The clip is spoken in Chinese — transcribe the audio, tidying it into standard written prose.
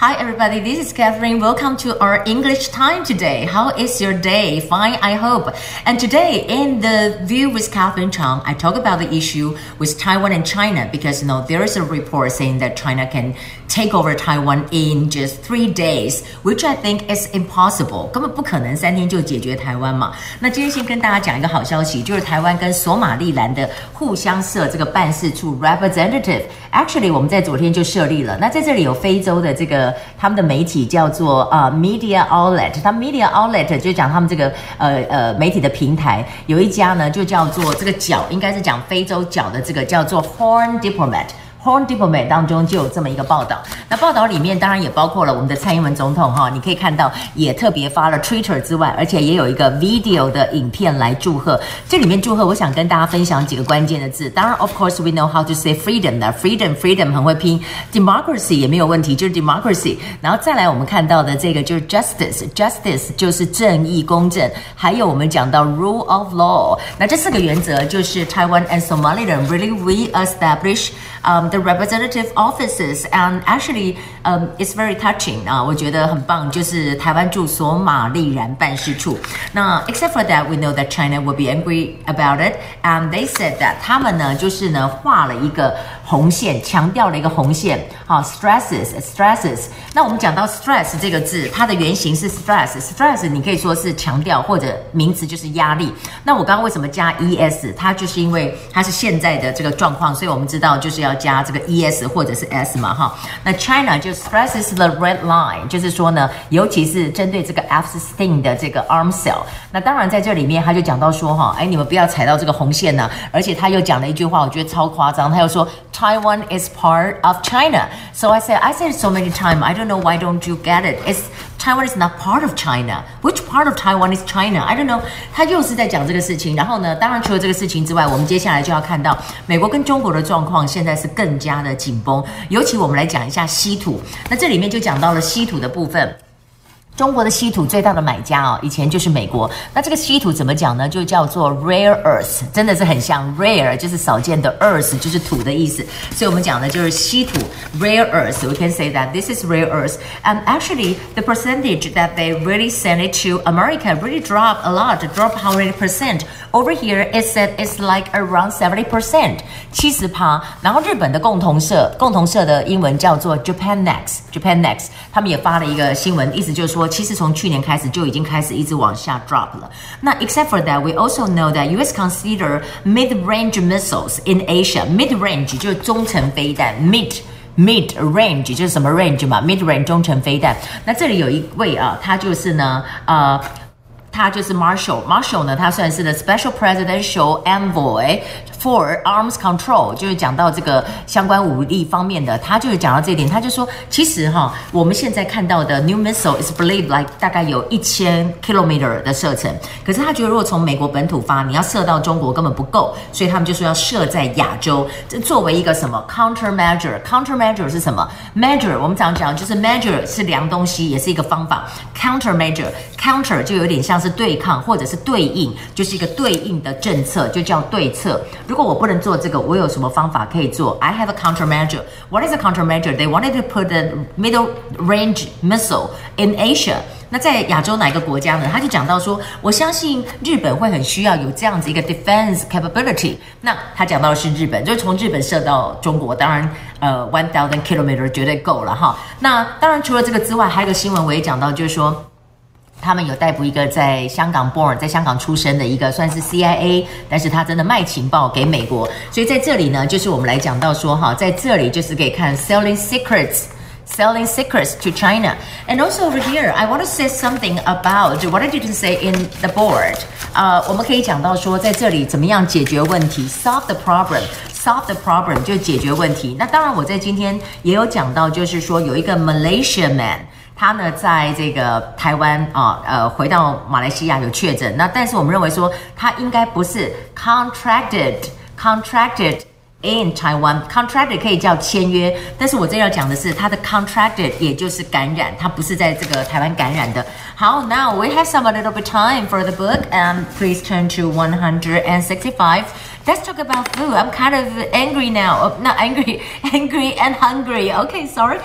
Hi everybody, this is Catherine. Welcome to our English time today. How is your day? Fine, I hope. And today in the View with Catherine Chang, I talk about the issue with Taiwan and China because, you know, there is a report saying that China can take over Taiwan in just 3 days, which I think is impossible. 根本不可能3天就解决台湾嘛。那今天先跟大家讲一个好消息，就是台湾跟索马利兰的互相设这个办事处 representative。Actually, 我们在昨天就设立了。那在这里有非洲的这个。他们的媒体叫做media outlet， 他 media outlet 就讲他们这个媒体的平台，有一家呢就叫做这个角，应该是讲非洲角的这个叫做 Horn Diplomat。Horn Diplomat 当中就有这么一个报道，那报道里面当然也包括了我们的蔡英文总统哈，你可以看到也特别发了 Twitter 之外，而且也有一个 video 的影片来祝贺。这里面祝贺，我想跟大家分享几个关键的字。当然 ，of course we know how to say freedom 的 freedom 很会拼 ，democracy 也没有问题，就是 democracy。然后再来我们看到的这个就是 justice 就是正义公正，还有我们讲到 rule of law。那这四个原则就是 Taiwan and Somaliland really re-establish the representative offices and actually it's very touching 啊，我觉得很棒，就是台湾驻索马利兰办事处。那 except for that, we know that China will be angry about it, and they said that 他们呢就是呢画了一个红线，强调了一个红线。好 stresses。那我们讲到 stress 这个字，它的原型是 stress， 你可以说是强调或者名词就是压力。那我刚刚为什么加 es？ 它就是因为它是现在的这个状况，所以我们知道就是要加这个 es 或者是 s 嘛哈。那 China 就 stresses the red line， 就是说呢，尤其是针对这个 F-16 的这个 arm sale。那当然在这里面他就讲到说哈，哎，你们不要踩到这个红线啊。而且他又讲了一句话，我觉得超夸张，他又说 Taiwan is part of China。So I said so many times, I don't know why don't you get it. It's Taiwan is not part of China. Which part of Taiwan is China? I don't know. 他又是在讲这个事情。然后呢，当然除了这个事情之外，我们接下来就要看到美国跟中国的状况现在是更加的紧绷。尤其我们来讲一下稀土。那这里面就讲到了稀土的部分。中国的稀土最大的买家以前就是美国。那这个稀土怎么讲呢？就叫做 rare earth， 真的是很像 rare 就是少见的 earth 就是土的意思。所以我们讲的就是稀土 rare earth。We can say that this is rare earth. And actually, the percentage that they really send it to America really dropped a lot. Drop how many percent? Over here, it said it's like around 70%. 70%。然后日本的共同社的英文叫做 Japan Next， 他们也发了一个新闻，意思就是说。其实从去年开始就已经开始一直往下 drop 了。那 except for that, we also know that U.S. consider mid-range missiles in Asia. Mid-range 就是中程飞弹 mid-range 就是什么 range 嘛 ？mid-range 中程飞弹。那这里有一位啊，他就是呢，他就是 Marshall 呢，他算是的 Special Presidential Envoy for Arms Control， 就是讲到这个相关武力方面的，他就是讲到这一点，他就说，其实哈，我们现在看到的 New Missile is believed like 大概有1000 kilometer 的射程，可是他觉得如果从美国本土发，你要射到中国根本不够，所以他们就说要射在亚洲，这作为一个什么 countermeasure？ countermeasure 是什么 ？measure 我们常讲就是 measure 是量东西，也是一个方法。countermeasure 就有点像。是对抗或者是对应，就是一个对应的政策，就叫对策。如果我不能做这个，我有什么方法可以做 ？I have a countermeasure. What is a countermeasure? They wanted to put a middle-range missile in Asia. 那在亚洲哪一个国家呢？他就讲到说，我相信日本会很需要有这样子一个 defense capability。那他讲到的是日本，就是从日本射到中国，当然1000 kilometer 绝对够了哈。那当然除了这个之外，还有一个新闻我也讲到，就是说。他们有逮捕一个在香港 born， 在香港出生的一个算是 CIA， 但是他真的卖情报给美国，所以在这里呢，就是我们来讲到说哈，在这里就是可以看 selling secrets to China. And also over here, I want to say something about what I didn't say in the board. 我们可以讲到说，在这里怎么样解决问题 ，solve the problem 就解决问题。那当然，我在今天也有讲到，就是说有一个 Malaysian man。他呢，在这个台湾回到马来西亚有确诊，那但是我们认为说他应该不是 contracted in Taiwan， contracted 可以叫签约，但是我这要讲的是他的 contracted 也就是感染，他不是在这个台湾感染的。好 ，Now we have some a little bit time for the book and please turn to 165.Let's talk about food. I'm kind of angry now. Not angry and hungry. Okay, sorry.